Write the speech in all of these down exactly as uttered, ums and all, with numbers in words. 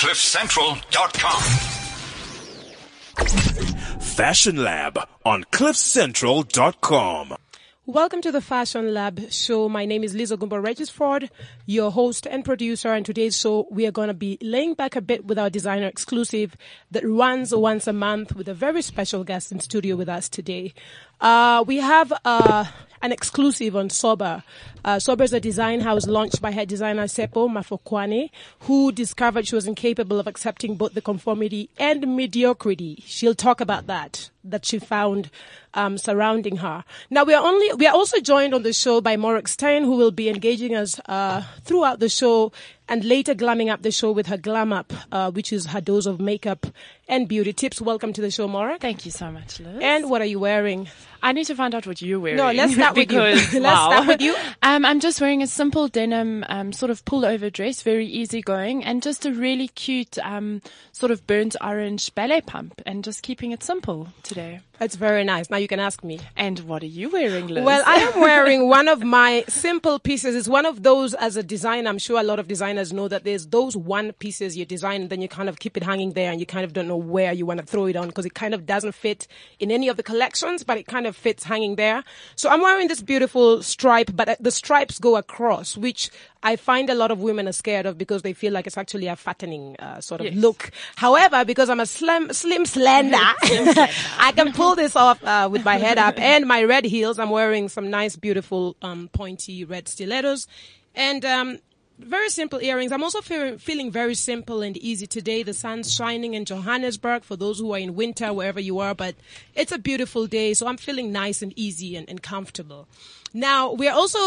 cliff central dot com. Fashion Lab on cliff central dot com. Welcome to the Fashion Lab show. My name is Lisa Gumba-Regisford, your host and producer. And today's show, we are going to be laying back a bit with our designer exclusive that runs once a month with a very special guest in studio with us today. Uh, we have uh, an exclusive on Soba. Uh, Soba is a design house launched by head designer Seppo Mafokwane, who discovered she was incapable of accepting both the conformity and mediocrity. She'll talk about that. that she found um surrounding her. Now, we are only we are also joined on the show by Maurek Stein, who will be engaging us uh throughout the show and later glamming up the show with her glam up, uh, which is her dose of makeup and beauty tips. Welcome to the show, Maurek. Thank you so much, Liz. And what are you wearing? I need to find out what you're wearing. No, let's start with you. Let's wow. start with you. Um, I'm just wearing a simple denim um, sort of pullover dress, very easygoing, and just a really cute um, sort of burnt orange ballet pump, and just keeping it simple today. That's very nice. Now you can ask me. And what are you wearing, Liz? Well, I am wearing one of my simple pieces. It's one of those, as a designer, I'm sure a lot of designers know that there's those one pieces you design and then you kind of keep it hanging there and you kind of don't know where you want to throw it on because it kind of doesn't fit in any of the collections, but it kind of fits hanging there. So I'm wearing this beautiful stripe, but the stripes go across, which I find a lot of women are scared of because they feel like it's actually a fattening uh, sort of yes. look. However, because I'm a slim, slim slender, I can pull this off uh, with my head up and my red heels. I'm wearing some nice, beautiful, um, pointy red stilettos and um, very simple earrings. I'm also fe- feeling very simple and easy today. The sun's shining in Johannesburg for those who are in winter, wherever you are, but it's a beautiful day. So I'm feeling nice and easy and, and comfortable. Now, we are also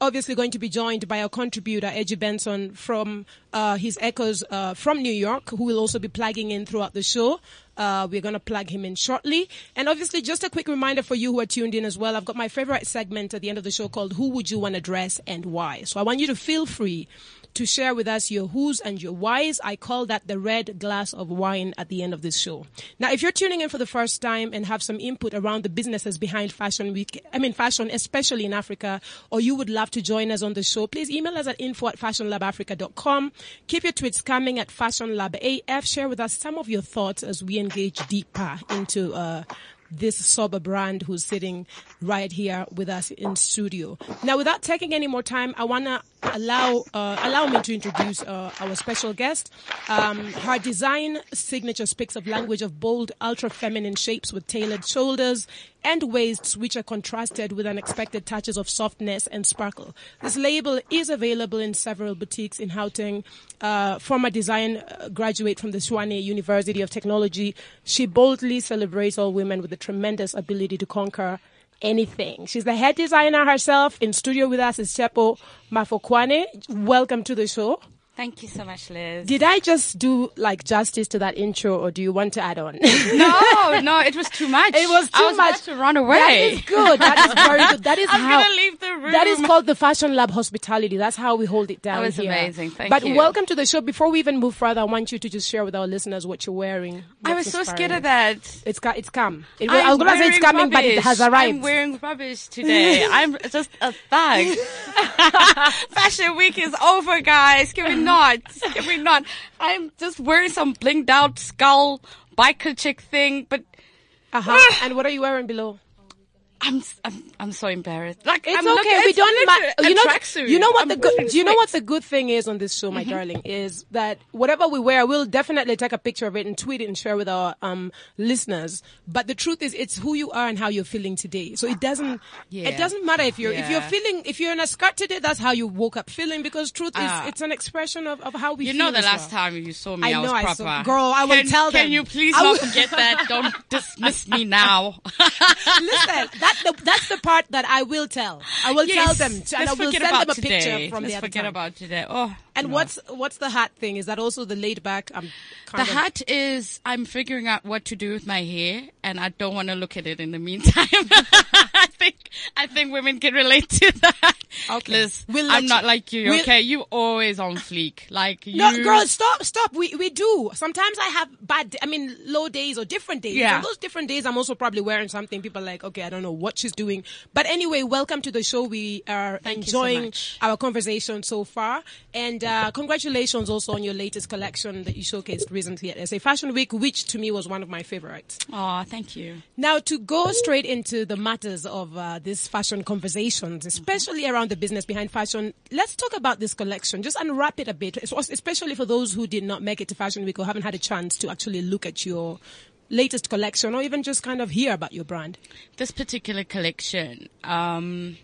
obviously going to be joined by our contributor, Edgy Benson, from uh, his echoes uh, from New York, who will also be plugging in throughout the show. Uh, we're going to plug him in shortly. And obviously, just a quick reminder for you who are tuned in as well, I've got my favorite segment at the end of the show called Who Would You Want to Dress and Why? So I want you to feel free to share with us your who's and your why's. I call that the red glass of wine at the end of this show. Now, if you're tuning in for the first time and have some input around the businesses behind Fashion Week, I mean fashion, especially in Africa, or you would love to join us on the show, please email us at info at fashion lab africa dot com. Keep your tweets coming at fashion lab A F. Share with us some of your thoughts as we engage deeper into uh this Soba brand who's sitting right here with us in studio. Now, without taking any more time, I want to allow uh, allow me to introduce uh, our special guest. Um, her design signature speaks of language of bold, ultra-feminine shapes with tailored shoulders and waists which are contrasted with unexpected touches of softness and sparkle. This label is available in several boutiques in Gauteng. Uh, former design graduate from the Tshwane University of Technology, she boldly celebrates all women with a tremendous ability to conquer anything. She's the head designer herself. In studio with us is Seppo Mafokwane. Welcome to the show. Thank you so much, Liz. Did I just do like justice to that intro, or do you want to add on? No, no, it was too much. It was too I was much about to run away. That is good. That is very good. That is I'm how. I'm gonna leave the room. That is called the Fashion Lab hospitality. That's how we hold it down. That was here. Amazing. Thank but you. But welcome to the show. Before we even move further, I want you to just share with our listeners what you're wearing. I was so scared of that. It's it's come. It, I'm I was gonna say it's coming, rubbish. But it has arrived. I'm wearing rubbish today. I'm just a thug. Fashion Week is over, guys. Can we not, I mean, not. I'm just wearing some blinged out skull biker chick thing, but uh-huh. uh, and what are you wearing below? I'm I'm, I'm so embarrassed. Like it's I'm okay. Looking, we it's don't. Ma- you know. The, you know what I'm the good. Do you know what the good thing is on this show, my mm-hmm. darling, is that whatever we wear, we'll definitely take a picture of it and tweet it and share with our um listeners. But the truth is, it's who you are and how you're feeling today. So it doesn't. Yeah. It doesn't matter if you're yeah. if you're feeling if you're in a skirt today. That's how you woke up feeling. Because truth uh, is, it's an expression of of how we. You feel. You know, the last well. time you saw me, I, I know, was I proper. Saw, girl, I can, will tell them. Can you please not forget that? Don't dismiss me now. Listen. The, that's the part that I will tell. I will yes. tell them, to, and I will send them a today. picture from Let's the other forget time. about today. Oh, and no. what's what's the hat thing? Is that also the laid back? Um, kind the of... hat is I'm figuring out what to do with my hair, and I don't want to look at it in the meantime. I think I think women can relate to that. Okay, Liz, we'll I'm not you. like you. We'll... Okay, you always on fleek. Like you... no, girl, stop, stop. We we do. Sometimes I have bad. I mean, low days or different days. Yeah, on those different days, I'm also probably wearing something. People are like, okay, I don't know what she's doing, but anyway, welcome to the show. We are Thank enjoying so our conversation so far, and And uh, congratulations also on your latest collection that you showcased recently at S A Fashion Week, which to me was one of my favorites. Oh, thank you. Now, to go straight into the matters of uh, this fashion conversations, especially around the business behind fashion, let's talk about this collection. Just unwrap it a bit, especially for those who did not make it to Fashion Week or haven't had a chance to actually look at your latest collection or even just kind of hear about your brand. This particular collection, um,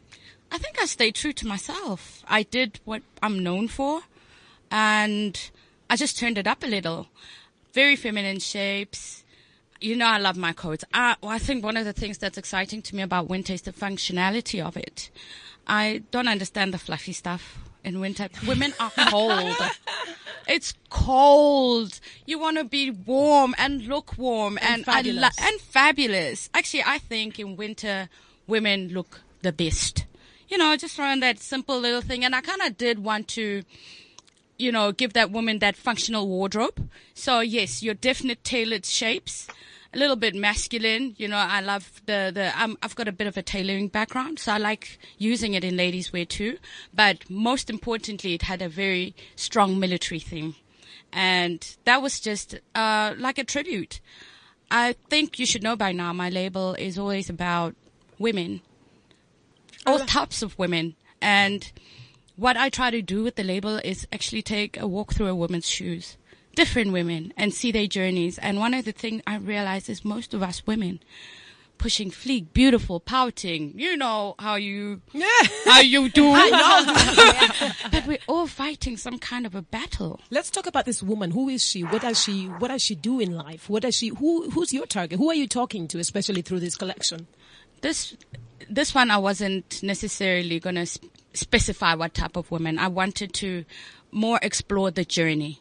I think I stayed true to myself. I did what I'm known for and I just turned it up a little. Very feminine shapes. You know, I love my coats. I, well, I think one of the things that's exciting to me about winter is the functionality of it. I don't understand the fluffy stuff in winter. Women are cold. It's cold. You want to be warm and look warm and and fabulous. I lo- and fabulous. Actually, I think in winter, women look the best. You know, just throwing that simple little thing. And I kind of did want to, you know, give that woman that functional wardrobe. So, yes, your definite tailored shapes, a little bit masculine. You know, I love the, the um, I've got a bit of a tailoring background, so I like using it in ladies' wear too. But most importantly, it had a very strong military theme. And that was just uh, like a tribute. I think you should know by now my label is always about women. All types of women. And what I try to do with the label is actually take a walk through a woman's shoes, different women, and see their journeys. And one of the things I realize is most of us women pushing fleek, beautiful, pouting, you know how you, yeah. how you do. But we're all fighting some kind of a battle. Let's talk about this woman. Who is she? What does she, what does she do in life? What does she, who, who's your target? Who are you talking to, especially through this collection? This, This one, I wasn't necessarily going to sp- specify what type of woman. I wanted to more explore the journey.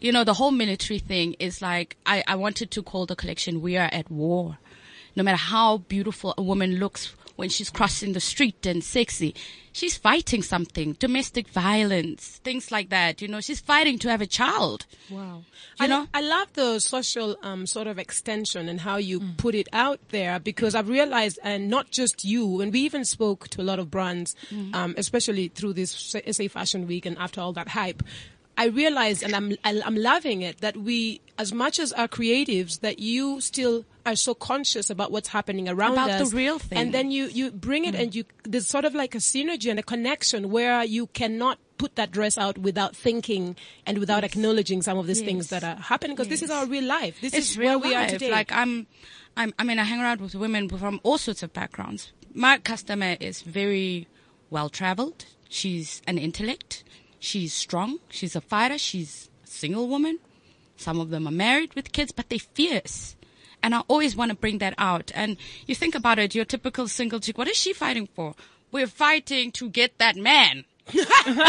You know, the whole military thing is like, I, I wanted to call the collection, We Are at War. No matter how beautiful a woman looks when she's crossing the street and sexy, she's fighting something, domestic violence, things like that. You know, she's fighting to have a child. Wow. You I, know? I love the social um, sort of extension and how you mm. put it out there, because I've realized, and not just you, and we even spoke to a lot of brands, mm. um, especially through this S A Fashion Week and after all that hype, I realized, and I'm I'm loving it, that we, as much as our creatives, that you still are so conscious about what's happening around about us. About the real thing. And then you, you bring it mm. and you, there's sort of like a synergy and a connection where you cannot put that dress out without thinking and without yes. acknowledging some of these yes. things that are happening. Because yes. this is our real life. This it's is real where we life. Are today. Like I'm, I'm, I mean, I hang around with women from all sorts of backgrounds. My customer is very well-traveled. She's an intellect. She's strong. She's a fighter. She's a single woman. Some of them are married with kids, but they're fierce. And I always want to bring that out. And you think about it, your typical single chick, what is she fighting for? We're fighting to get that man. You know, a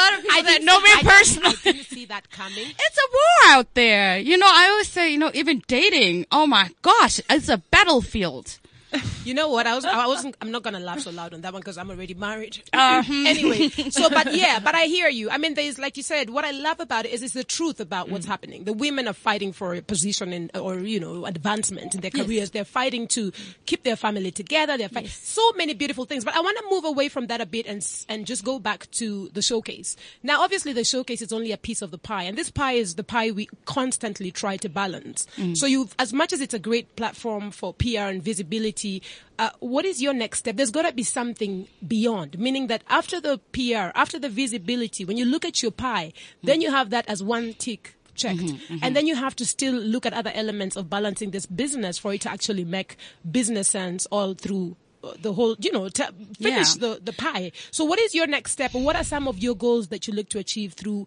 lot of people I that know me personally. I didn't see that coming. It's a war out there. You know, I always say, you know, even dating, oh my gosh, it's a battlefield. You know what? I was, I wasn't, I'm not going to laugh so loud on that one because I'm already married. Uh-huh. Anyway, so, but yeah, but I hear you. I mean, there's, like you said, what I love about it is it's the truth about what's mm. happening. The women are fighting for a position in, or, you know, advancement in their careers. Yes. They're fighting to keep their family together. They're fighting yes. so many beautiful things. But I want to move away from that a bit and, and just go back to the showcase. Now, obviously, the showcase is only a piece of the pie. And this pie is the pie we constantly try to balance. Mm. So you, as much as it's a great platform for P R and visibility, Uh, what is your next step? There's got to be something beyond, meaning that after the P R, after the visibility, when you look at your pie, mm-hmm. then you have that as one tick checked. Mm-hmm, mm-hmm. And then you have to still look at other elements of balancing this business for it to actually make business sense all through the whole, you know, to finish yeah. the, the pie. So what is your next step? And what are some of your goals that you look to achieve through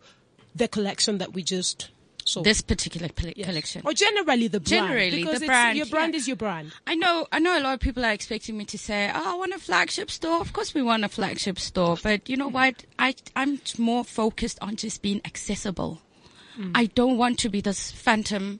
the collection that we just... So, this particular pl- yes. collection. Or generally the brand. Generally the brand. Your brand yeah. is your brand. I know I know a lot of people are expecting me to say, oh, I want a flagship store. Of course we want a flagship store. But you know what? I, I'm more focused on just being accessible. Mm. I don't want to be this phantom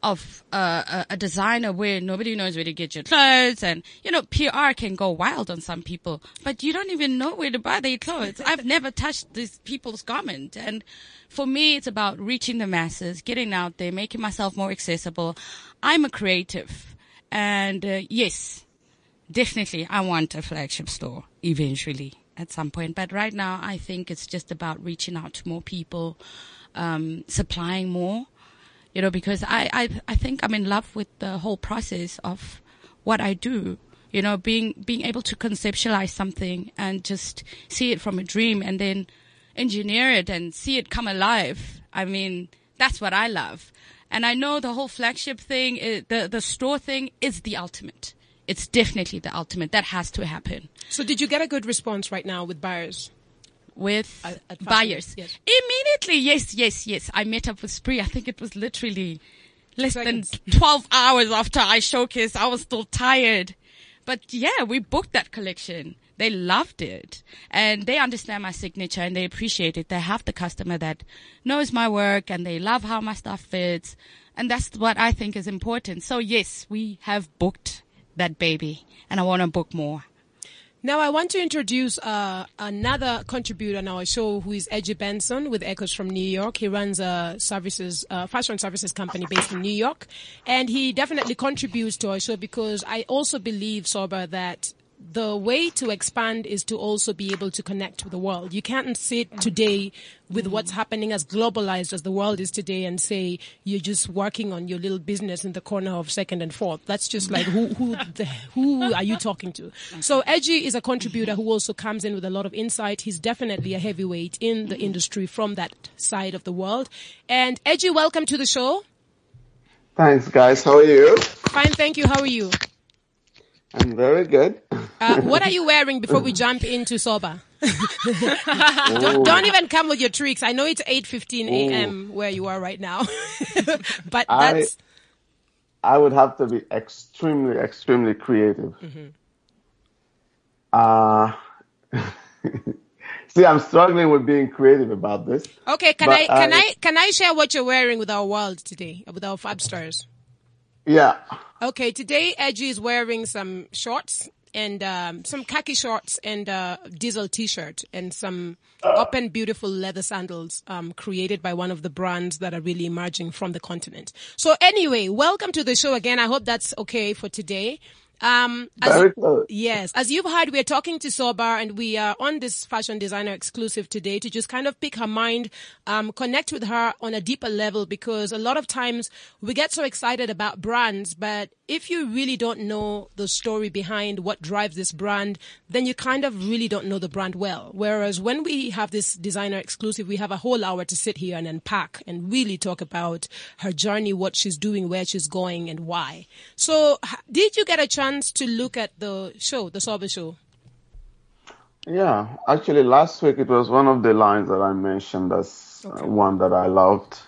of uh, a, a designer where nobody knows where to get your clothes. And, you know, P R can go wild on some people. But you don't even know where to buy their clothes. I've never touched these people's garment. And for me, it's about reaching the masses, getting out there, making myself more accessible. I'm a creative. And uh, yes, definitely, I want a flagship store eventually. at some point. But right now, I think it's just about reaching out to more people, um, supplying more, you know, because I, I, I think I'm in love with the whole process of what I do. You know, being being able to conceptualize something and just see it from a dream and then engineer it and see it come alive. I mean, that's what I love. And I know the whole flagship thing, the the store thing is the ultimate. It's definitely the ultimate. That has to happen. So did you get a good response right now with buyers? With at, at buyers? Yes. Immediately, yes, yes, yes. I met up with Spree. I think it was literally less Seconds. than twelve hours after I showcased. I was still tired. But yeah, we booked that collection. They loved it. And they understand my signature and they appreciate it. They have the customer that knows my work and they love how my stuff fits. And that's what I think is important. So yes, we have booked that baby and I want to book more. Now I want to introduce uh, another contributor on our show who is Edgy Benson with Echoes from New York. He runs a services, uh, fashion services company based in New York. And he definitely contributes to our show because I also believe, Soba, that the way to expand is to also be able to connect with the world. You can't sit today with what's happening as globalized as the world is today and say you're just working on your little business in the corner of Second and Fourth. That's just like, who who the, who are you talking to? So Edgy is a contributor who also comes in with a lot of insight. He's definitely a heavyweight in the industry from that side of the world. And Edgy, welcome to the show. Thanks, guys. How are you? Fine, thank you. How are you? I'm very good. Uh, what are you wearing before we jump into Soba? don't, don't even come with your tricks. I know it's eight fifteen a.m. where you are right now. But I, that's... I would have to be extremely, extremely creative. Mm-hmm. Uh, see, I'm struggling with being creative about this. Okay, can I, can I, I can I share what you're wearing with our world today, with our Fab Stars? Yeah. Okay, today Edgy is wearing some shorts and um, some khaki shorts and a uh, diesel T-shirt and some open, beautiful leather sandals um, created by one of the brands that are really emerging from the continent. So anyway, welcome to the show again. I hope that's okay for today. Um, as Very close. Yes. As you've heard, we're talking to Soba and we are on this fashion designer exclusive today to just kind of pick her mind, um, connect with her on a deeper level, because a lot of times we get so excited about brands, but if you really don't know the story behind what drives this brand, then you kind of really don't know the brand well. Whereas when we have this designer exclusive, we have a whole hour to sit here and unpack and really talk about her journey, what she's doing, where she's going and why. So did you get a chance to look at the show, the Soba show? Yeah, actually last week it was one of the lines that I mentioned as okay. one that I loved.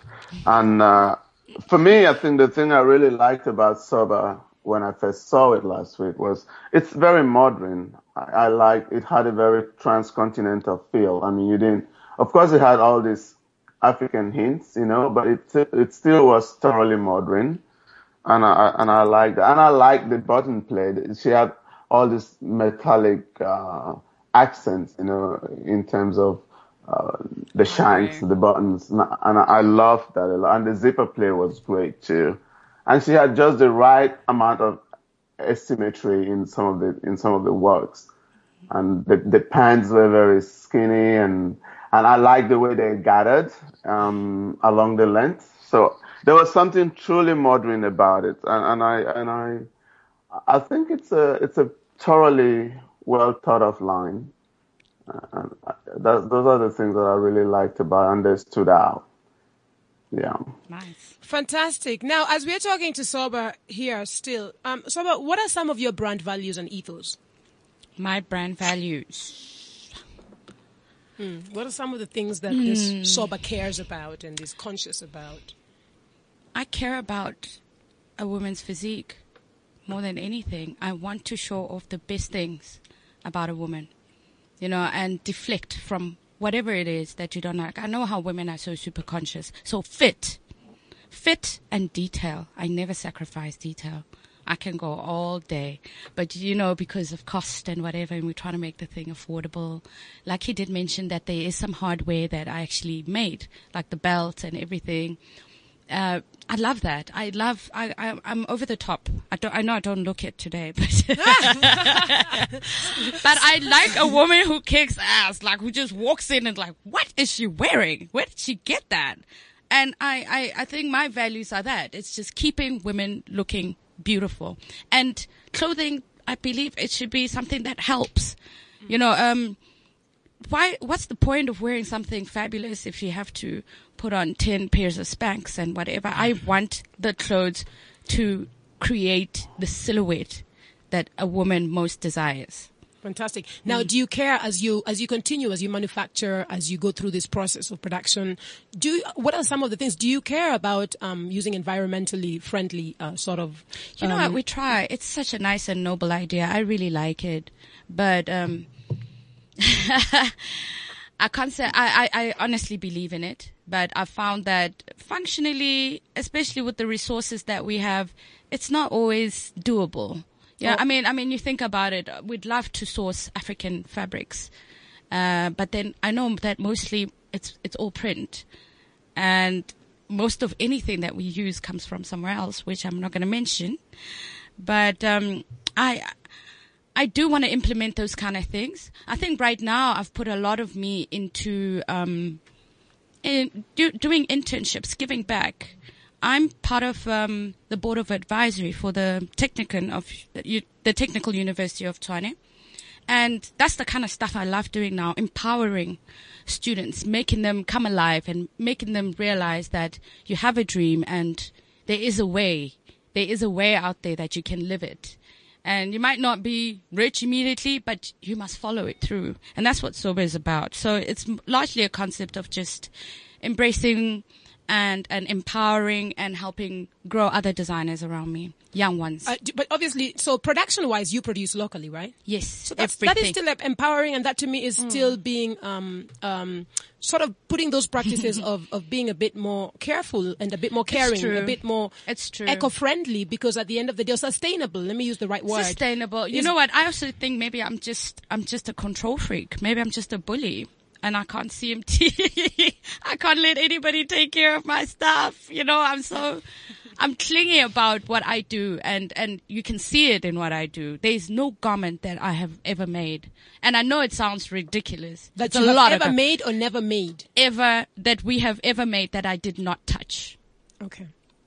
And uh, for me, I think the thing I really liked about Soba when I first saw it last week was it's very modern. I, I like it had a very transcontinental feel. I mean, you didn't, of course it had all these African hints, you know, but it it still was thoroughly modern. And I and I like that, and I like the button play. She had all this metallic uh, accents, you know, in terms of uh, the shanks, okay. the buttons, and I loved that a lot. And the zipper play was great too. And she had just the right amount of asymmetry in some of the in some of the works. And the the pants were very skinny, and and I liked the way they gathered um, along the length. So. There was something truly modern about it, and, and I and I, I think it's a it's a thoroughly well thought of line. Uh, that, those are the things that I really liked about, and they stood out. Yeah, nice, fantastic. Now, as we are talking to Soba here, still, um, Soba, what are some of your brand values and ethos? My brand values. Hmm. What are some of the things that hmm. this Soba cares about and is conscious about? I care about a woman's physique more than anything. I want to show off the best things about a woman, you know, and deflect from whatever it is that you don't like. I know how women are so super conscious. So fit, fit and detail. I never sacrifice detail. I can go all day, but you know, because of cost and whatever, and we're trying to make the thing affordable. Like he did mention that there is some hardware that I actually made, like the belt and everything. Uh, I love that. I love, I, I, I'm over the top. I don't, I know I don't look it today, but, but I like a woman who kicks ass, like who just walks in and like, what is she wearing? Where did she get that? And I, I, I think my values are that. It's just keeping women looking beautiful. And clothing, I believe it should be something that helps. You know, um, why, what's the point of wearing something fabulous if you have to put on ten pairs of Spanx and whatever? I want the clothes to create the silhouette that a woman most desires. Fantastic. Now, mm. do you care as you, as you continue, as you manufacture, as you go through this process of production, do you, what are some of the things, do you care about, um, using environmentally friendly, uh, sort of? You know um, what, we try. It's such a nice and noble idea. I really like it. But, um, I can't say, I, I, I honestly believe in it, but I found that functionally, especially with the resources that we have, it's not always doable. Yeah, I mean, I mean, you think about it. We'd love to source African fabrics, uh, but then I know that mostly it's it's all print, and most of anything that we use comes from somewhere else, which I'm not going to mention. But um, I I do want to implement those kind of things. I think right now I've put a lot of me into um, in do, doing internships, giving back. I'm part of um, the board of advisory for the Technikon of the, the Technical University of Tshwane, and that's the kind of stuff I love doing now: empowering students, making them come alive, and making them realize that you have a dream and there is a way. There is a way out there that you can live it, and you might not be rich immediately, but you must follow it through, and that's what Soba is about. So it's largely a concept of just embracing. And, and empowering and helping grow other designers around me, young ones. Uh, but obviously, so production-wise, you produce locally, right? Yes, so that's, everything. That is still empowering, and that to me is mm. still being um, um, sort of putting those practices of, of being a bit more careful and a bit more caring, a bit more it's true. eco-friendly, because at the end of the day, sustainable. Let me use the right word. Sustainable. You it's, know what? I also think maybe I'm just I'm just a control freak. Maybe I'm just a bully. And I can't C M T. I can't let anybody take care of my stuff. You know, I'm so, I'm clingy about what I do, and, and you can see it in what I do. There's no garment that I have ever made. And I know it sounds ridiculous. That's a lot of ever made or never made? Ever, that we have ever made that I did not touch. Okay.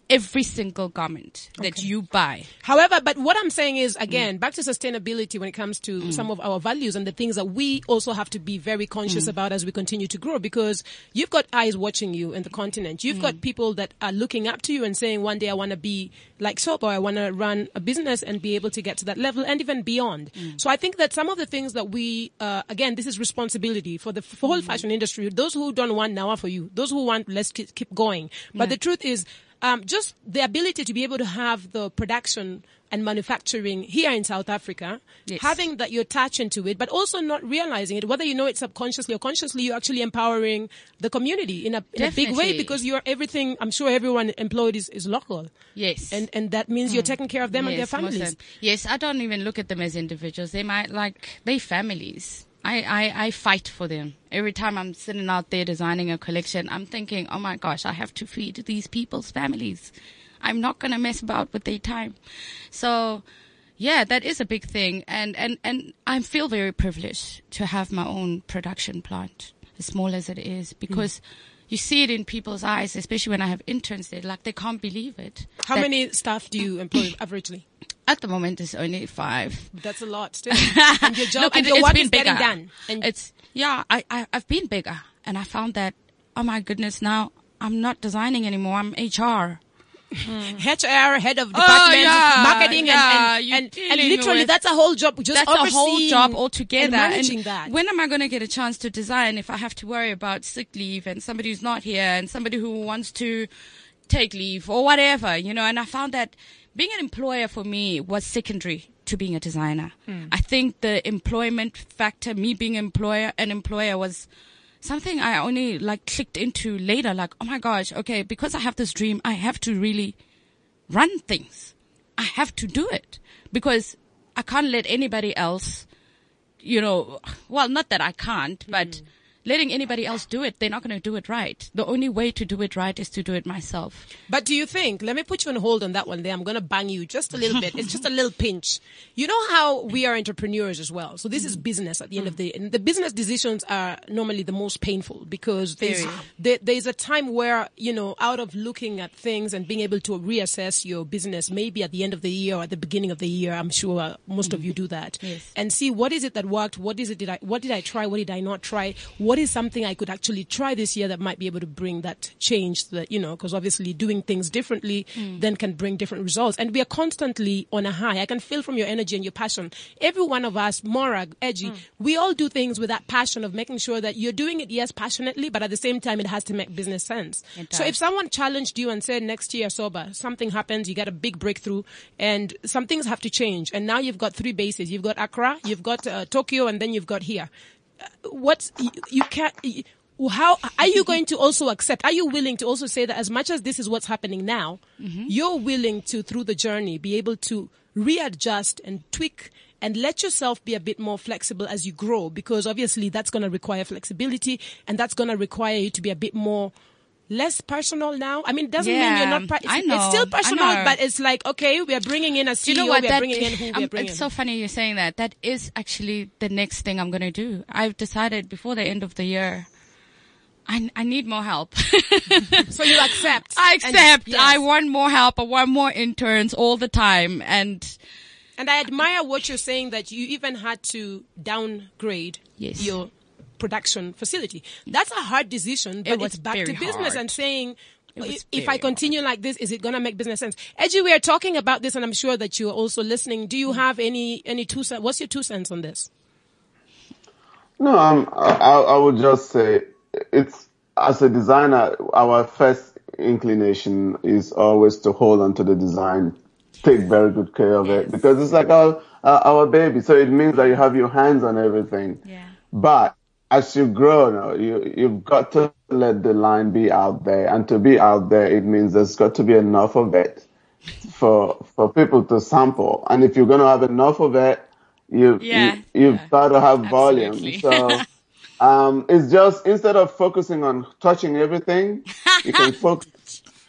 Every single garment that okay. you buy. However, but what I'm saying is, again, mm. back to sustainability when it comes to mm. some of our values and the things that we also have to be very conscious mm. about as we continue to grow, because you've got eyes watching you in the continent. You've mm. got people that are looking up to you and saying, one day I want to be like Soba, I want to run a business and be able to get to that level and even beyond. Mm. So I think that some of the things that we, uh, again, this is responsibility for the f- whole mm. fashion industry. Those who don't want, now are for you. Those who want, let's keep, keep going. But yeah. the truth is, Um, just the ability to be able to have the production and manufacturing here in South Africa, yes. having that your touch into it, but also not realizing it, whether you know it subconsciously or consciously, you're actually empowering the community in a, in a big way, because you're everything, I'm sure everyone employed is, is local. Yes. And and that means mm. you're taking care of them yes, and their families. Yes, I don't even look at them as individuals. They might like, they families. I, I, I fight for them. Every time I'm sitting out there designing a collection, I'm thinking, oh my gosh, I have to feed these people's families. I'm not going to mess about with their time. So, yeah, that is a big thing. And, and, and I feel very privileged to have my own production plant, as small as it is, because mm. you see it in people's eyes, especially when I have interns there. Like, they can't believe it. How many staff do you employ averagely? At the moment, it's only five. That's a lot still. And your job Look, and your work is bigger. Getting done. And it's, yeah, I, I, I've been bigger. And I found that, oh my goodness, now I'm not designing anymore. I'm H R. Mm. H R, head of department, oh, yeah, marketing, yeah, and, and, and, and literally with, that's a whole job. Just that's a whole job altogether. And managing and that. When am I going to get a chance to design if I have to worry about sick leave and somebody who's not here and somebody who wants to take leave or whatever, you know? And I found that being an employer for me was secondary to being a designer. Mm. I think the employment factor, me being employer, an employer was something I only like clicked into later. Like, oh my gosh, okay, because I have this dream, I have to really run things. I have to do it because I can't let anybody else, you know, well, not that I can't, mm. but letting anybody else do it, they're not going to do it right. The only way to do it right is to do it myself. But do you think, let me put you on hold on that one there. I'm going to bang you just a little bit. It's just a little pinch. You know how we are entrepreneurs as well. So this is business at the end of the day. And the business decisions are normally the most painful because there's, there, there's a time where, you know, out of looking at things and being able to reassess your business, maybe at the end of the year or at the beginning of the year, I'm sure most of you do that. Yes. And see what is it that worked? What is it did I, what did I try? What did I not try? What What is something I could actually try this year that might be able to bring that change that, you know, because obviously doing things differently mm. then can bring different results. And we are constantly on a high. I can feel from your energy and your passion. Every one of us, Morag, Edgy, mm. we all do things with that passion of making sure that you're doing it, yes, passionately, but at the same time, it has to make business sense. So if someone challenged you and said next year, Soba, something happens, you got a big breakthrough and some things have to change. And now you've got three bases. You've got Accra, you've got uh, Tokyo, and then you've got here. What's you, you can't you, how are you going to also accept, are you willing to also say that as much as this is what's happening now, mm-hmm. you're willing to through the journey be able to readjust and tweak and let yourself be a bit more flexible as you grow, because obviously that's going to require flexibility and that's going to require you to be a bit more less personal now. I mean, it doesn't yeah, mean you're not... Pri- it's, I know, it's still personal, but it's like, okay, we are bringing in a C E O, you know what, we are that, bringing in who I'm, we are bringing. It's so funny you're saying that. That is actually the next thing I'm going to do. I've decided before the end of the year, I, I need more help. So you accept. I accept. And, yes. I want more help. I want more interns all the time. And... And I admire what you're saying, that you even had to downgrade yes. your... production facility. That's a hard decision, but it it's back to business hard. And saying, if I continue hard. Like this, is it going to make business sense? Edgy, we are talking about this, and I'm sure that you are also listening. Do you mm-hmm. have any any two cents? What's your two cents on this? No, um, I, I would just say it's as a designer, our first inclination is always to hold on to the design, take very good care of yes. it, because it's like our uh, our baby. So it means that you have your hands on everything. Yeah, but as you grow now, you, you've got to let the line be out there. And to be out there, it means there's got to be enough of it for for people to sample. And if you're going to have enough of it, you, yeah, you, you've yeah. got to have Absolutely. Volume. So um, it's just, instead of focusing on touching everything, you can, fo-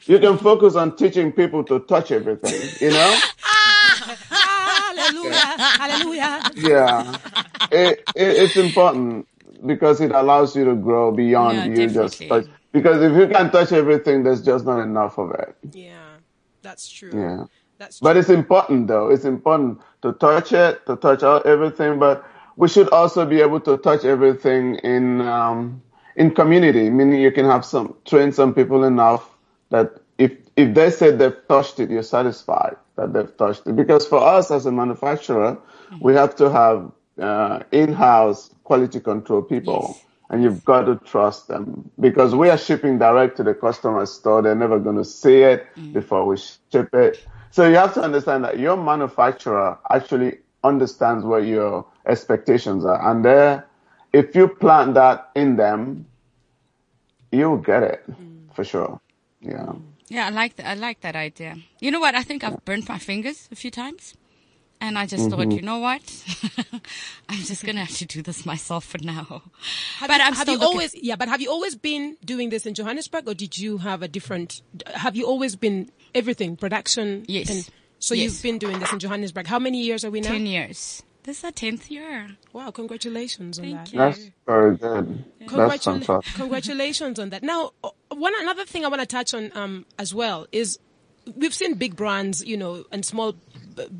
you can focus on teaching people to touch everything, you know? Hallelujah, hallelujah. Yeah, it, it, it's important. Because it allows you to grow beyond yeah, you definitely. Just touch. Because if you can touch everything, there's just not enough of it. Yeah, that's true. Yeah, that's true. But it's important though. It's important to touch it, to touch out everything. But we should also be able to touch everything in um, in community. Meaning you can have some train some people enough that if if they say they've touched it, you're satisfied that they've touched it. Because for us as a manufacturer, mm-hmm. we have to have uh, in-house quality control people, yes. and you've got to trust them, because we are shipping direct to the customer's store. They're never going to see it mm. before we ship it. So you have to understand that your manufacturer actually understands what your expectations are, and there, if you plant that in them, you'll get it mm. for sure. Yeah. Yeah, I like that. I like that idea. You know what? I think I've burnt my fingers a few times. And I just mm-hmm. thought, you know what? I'm just going to have to do this myself for now. Have but you, I'm have still you always, yeah, but have you always been doing this in Johannesburg, or did you have a different, have you always been everything, production? Yes. And, so yes. you've been doing this in Johannesburg. How many years are we now? Ten years. This is our tenth year. Wow, congratulations on Thank that. You. That's very good. Yeah. Congratula- That's fantastic. Congratulations on that. Now, one another thing I want to touch on um, as well is, we've seen big brands, you know, and small,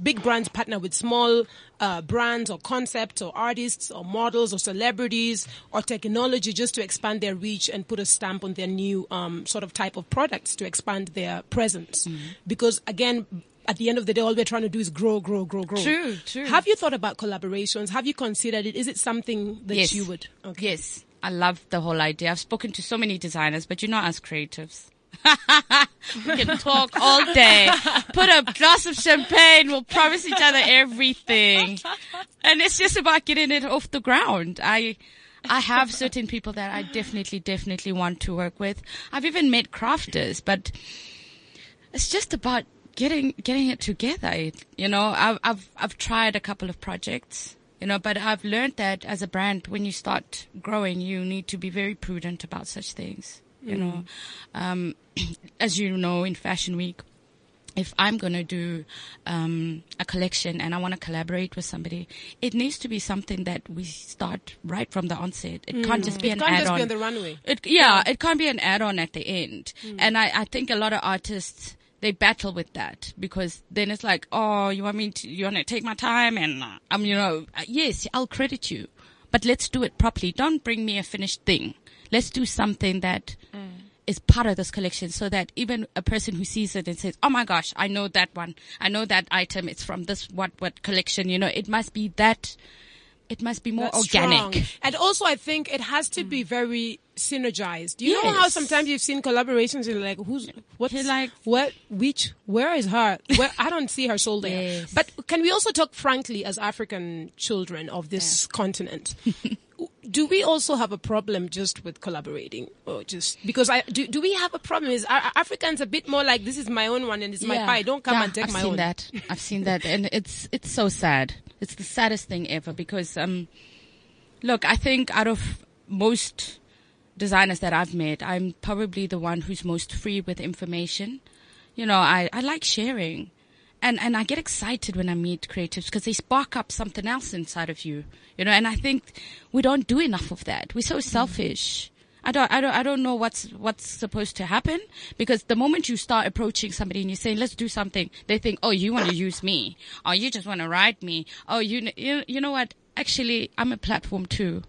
big brands partner with small uh, brands or concepts or artists or models or celebrities or technology just to expand their reach and put a stamp on their new um, sort of type of products to expand their presence. Mm-hmm. Because again, at the end of the day, all we're trying to do is grow, grow, grow, grow. True, true. Have you thought about collaborations? Have you considered it? Is it something that yes. you would? Okay. Yes. I love the whole idea. I've spoken to so many designers, but you know, as creatives. We can talk all day. Put a glass of champagne. We'll promise each other everything, and it's just about getting it off the ground. I, I have certain people that I definitely, definitely want to work with. I've even met crafters, but it's just about getting getting it together. You know, I've I've, I've tried a couple of projects you know, but I've learned that as a brand, when you start growing, you need to be very prudent about such things, you mm. know. Um, as you know, in Fashion Week, if I'm going to do um, a collection and I want to collaborate with somebody, it needs to be something that we start right from the onset. It mm. can't just be it an add-on. It can't just be on the runway. It, yeah, it can't be an add-on at the end. Mm. And I, I think a lot of artists, they battle with that, because then it's like, oh, you want me to, you want to take my time? And I'm, you know, yes, I'll credit you, but let's do it properly. Don't bring me a finished thing. Let's do something that... Mm. is part of this collection, so that even a person who sees it and says, oh my gosh, I know that one. I know that item. It's from this what what collection. You know, it must be that, it must be more That's organic. Strong. And also I think it has to mm. be very synergized. You yes. know how sometimes you've seen collaborations and like, who's, what's, You're like, what, which, where is her? Where, I don't see her shoulder. Yes. But can we also talk frankly as African children of this yeah. continent? Do we also have a problem just with collaborating, or just because I do? Do we have a problem? Is are, are Africans a bit more like, this is my own one and it's yeah. my pie? Don't come yeah, and take I've my own. I've seen that. I've seen that, and it's it's so sad. It's the saddest thing ever, because um, look, I think out of most designers that I've met, I'm probably the one who's most free with information. You know, I I like sharing. And and I get excited when I meet creatives, because they spark up something else inside of you, you know. And I think we don't do enough of that. We're so selfish. I don't I don't I don't know what's what's supposed to happen, because the moment you start approaching somebody and you say, let's do something, they think, oh, you want to use me, oh, you just want to ride me, oh, you you you know what? Actually, I'm a platform too,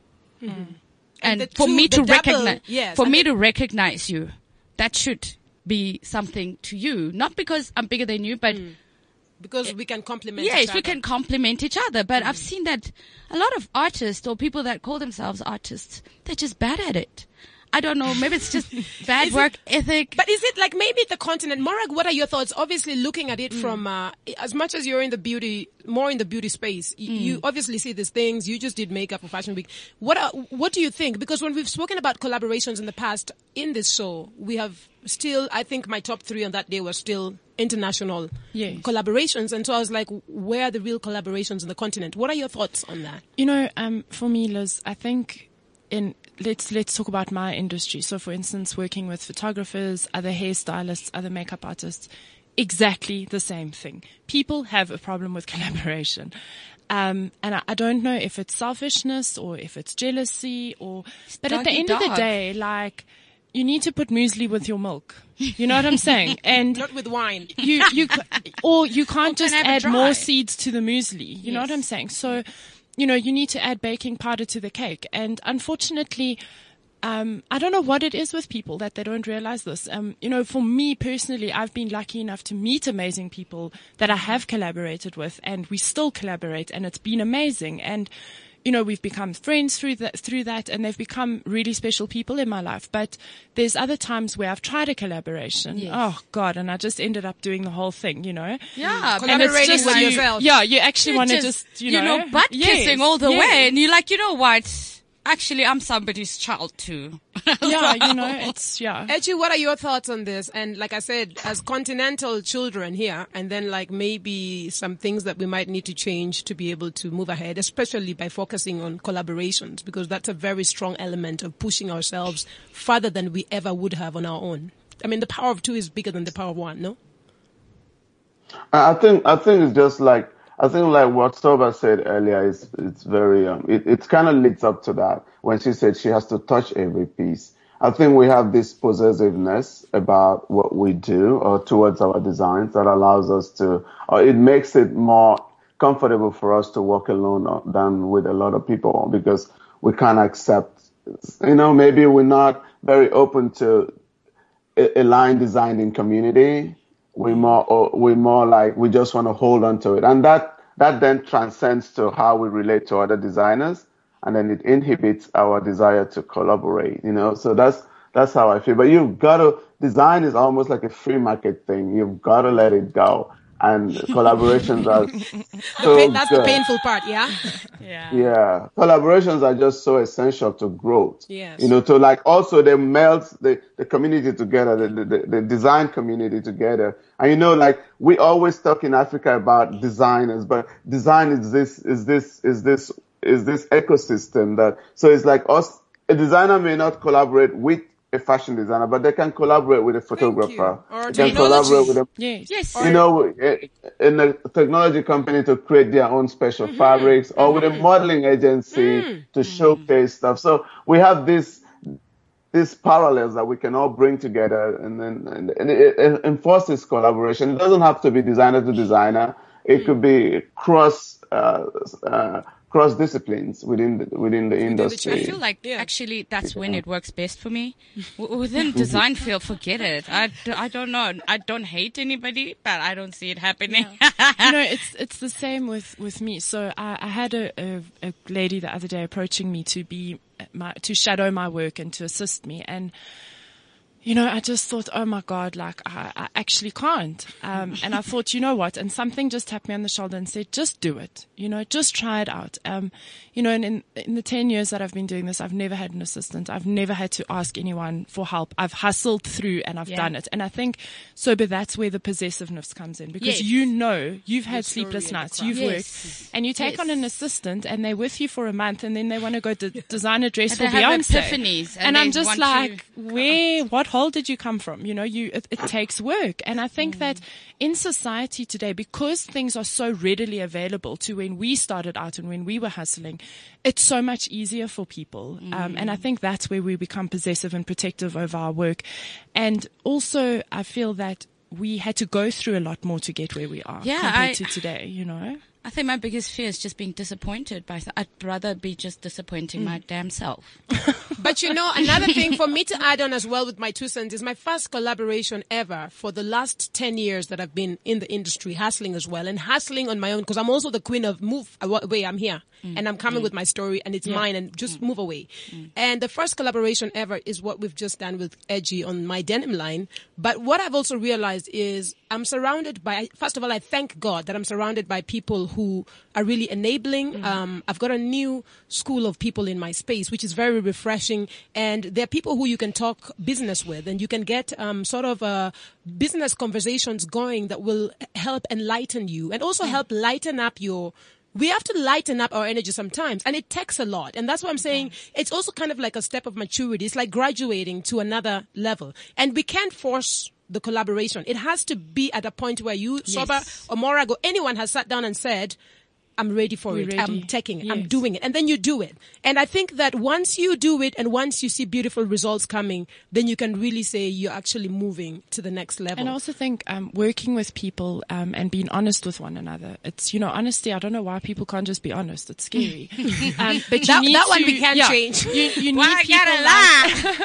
mm. and, and the for two, me to double, recognize, yes, for I me think- to recognize you, that should be something to you, not because I'm bigger than you, but. Mm. Because we can complement yes, each other. Yes, we can complement each other. But mm-hmm. I've seen that a lot of artists, or people that call themselves artists, they're just bad at it. I don't know. Maybe it's just bad work it, ethic. But is it like maybe the continent? Morag, what are your thoughts? Obviously, looking at it mm. from uh, as much as you're in the beauty, more in the beauty space, mm. you obviously see these things. You just did makeup for Fashion Week. What are, what do you think? Because when we've spoken about collaborations in the past in this show, we have still, I think my top three on that day were still international yes. collaborations. And so I was like, where are the real collaborations in the continent? What are your thoughts on that? You know, um, for me, Liz, I think in... Let's let's talk about my industry. So, for instance, working with photographers, other hairstylists, other makeup artists, exactly the same thing. People have a problem with collaboration. Um, and I, I don't know if it's selfishness or if it's jealousy or... But Doggy at the end dog. of the day, like... You need to put muesli with your milk. You know what I'm saying? And not with wine. You, you, or you can't or just can add more seeds to the muesli. You yes. know what I'm saying? So... You know, you need to add baking powder to the cake. And unfortunately, um, I don't know what it is with people that they don't realize this. Um, you know, for me personally, I've been lucky enough to meet amazing people that I have collaborated with, and we still collaborate, and it's been amazing. And, you know, we've become friends through that, through that, and they've become really special people in my life. But there's other times where I've tried a collaboration. Yes. Oh God. And I just ended up doing the whole thing, you know? Yeah. Collaborating with you, yourself. Yeah. You actually want to just, you know, you know, butt kissing yes, all the yes. way. And you're like, you know what? Actually, I'm somebody's child too. Yeah. You know, it's, yeah. Edgy, what are your thoughts on this? And like I said, as continental children here, and then like maybe some things that we might need to change to be able to move ahead, especially by focusing on collaborations, because that's a very strong element of pushing ourselves farther than we ever would have on our own. I mean, the power of two is bigger than the power of one, no? I think, I think it's just like, I think like what Soba said earlier, is it's very, um, it, it kind of leads up to that when she said she has to touch every piece. I think we have this possessiveness about what we do or towards our designs that allows us to, or it makes it more comfortable for us to work alone than with a lot of people, because we can't accept, you know, maybe we're not very open to a, a line designed in community. We more, we more like we just want to hold on to it, and that that then transcends to how we relate to other designers, and then it inhibits our desire to collaborate. You know, so that's that's how I feel. But you've got to design is almost like a free market thing. You've got to let it go, and collaborations are so pain, that's good. The painful part, yeah? yeah, yeah. Collaborations are just so essential to growth. Yes, you know, to like also they melt the the community together, the the, the design community together. And you know, like we always talk in Africa about designers, but design is this, is this, is this is this ecosystem that, so it's like us, a designer may not collaborate with a fashion designer, but they can collaborate with a photographer. Or they can collaborate with a, yes. Yes. you or, know, in a technology company to create their own special mm-hmm. fabrics, or mm-hmm. with a modeling agency mm-hmm. to showcase mm-hmm. stuff. So we have this, these parallels that we can all bring together and then and, and it, it enforces collaboration. It doesn't have to be designer to designer. It mm. could be cross uh, uh, cross disciplines within the, within the industry. Which I feel like yeah. actually that's yeah. when it works best for me. Within design field, forget it. I, I don't know. I don't hate anybody, but I don't see it happening. Yeah. you know, it's it's the same with, with me. So I, I had a, a, a lady the other day approaching me to be. My, to shadow my work and to assist me. And, you know, I just thought, oh my God, like I, I actually can't. Um, and I thought, you know what? And something just tapped me on the shoulder and said, just do it. You know, just try it out. Um, you know, and in, in the ten years that I've been doing this, I've never had an assistant. I've never had to ask anyone for help. I've hustled through and I've yeah. done it. And I think, Soba, that's where the possessiveness comes in because yes. you know, you've had sleepless nights, you've yes. worked and you take yes. on an assistant and they're with you for a month and then they want to go to de- design a dress and for Beyonce. And, and I'm just like, where, what? What hole did you come from? You know, you, it, it takes work. And I think mm. that in society today, because things are so readily available to when we started out and when we were hustling, it's so much easier for people. Mm. Um, and I think that's where we become possessive and protective over our work. And also I feel that we had to go through a lot more to get where we are yeah, compared I, to today, you know. I think my biggest fear is just being disappointed by, I'd rather be just disappointing mm. my damn self. But you know, another thing for me to add on as well with my two cents is my first collaboration ever for the last ten years that I've been in the industry, hustling as well and hustling on my own because I'm also the queen of move away, I'm here mm. and I'm coming mm. with my story and it's yeah. mine and just mm. move away. Mm. And the first collaboration ever is what we've just done with Edgy on my denim line. But what I've also realized is I'm surrounded by, first of all, I thank God that I'm surrounded by people who are really enabling. Mm-hmm. Um, I've got a new school of people in my space, which is very refreshing. And they're people who you can talk business with and you can get um, sort of uh, business conversations going that will help enlighten you and also mm-hmm. help lighten up your... We have to lighten up our energy sometimes, and it takes a lot. And that's why I'm saying it's also kind of like a step of maturity. It's like graduating to another level. And we can't force... the collaboration. It has to be at a point where you, yes. Soba or Morag or anyone has sat down and said, I'm ready for We're it. Ready. I'm taking it. Yes. I'm doing it. And then you do it. And I think that once you do it and once you see beautiful results coming, then you can really say you're actually moving to the next level. And I also think um, working with people um, and being honest with one another. It's, you know, honesty. I don't know why people can't just be honest. It's scary. um, but you that, need that one to, we can't yeah, change. You, you need well, people. I gotta lie.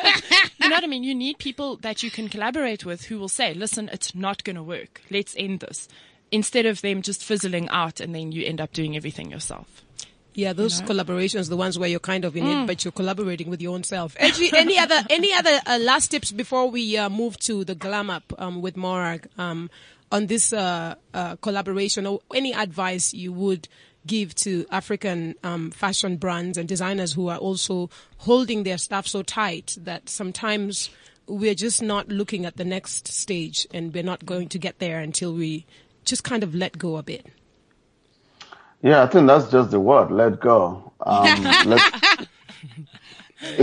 Like, you know what I mean? You need people that you can collaborate with who will say, listen, it's not going to work. Let's end this. Instead of them just fizzling out and then you end up doing everything yourself. Yeah, those you know? collaborations, the ones where you're kind of in mm. it, but you're collaborating with your own self. Actually, any other any other uh, last tips before we uh, move to the glam up um, with Morag um, on this uh, uh, collaboration or any advice you would give to African um, fashion brands and designers who are also holding their stuff so tight that sometimes we're just not looking at the next stage and we're not going to get there until we... just kind of let go a bit. Yeah, I think that's just the word, let go. Um, let's,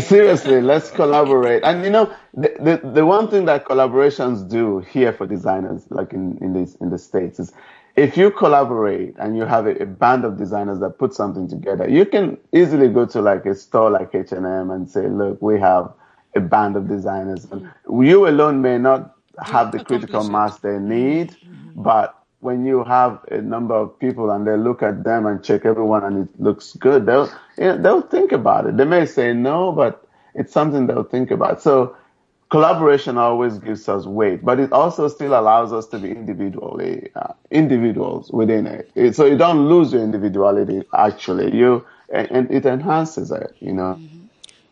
seriously, let's collaborate. And, you know, the, the the one thing that collaborations do here for designers, like in, in, this, in the States, is if you collaborate and you have a, a band of designers that put something together, you can easily go to, like, a store like H and M and say, look, we have a band of designers. And you alone may not have the critical mass they need, but when you have a number of people and they look at them and check everyone and it looks good, they'll you know, they'll think about it. They may say no, but it's something they'll think about. So collaboration always gives us weight, but it also still allows us to be individually uh, individuals within it. So you don't lose your individuality actually. You and, and it enhances it. You know.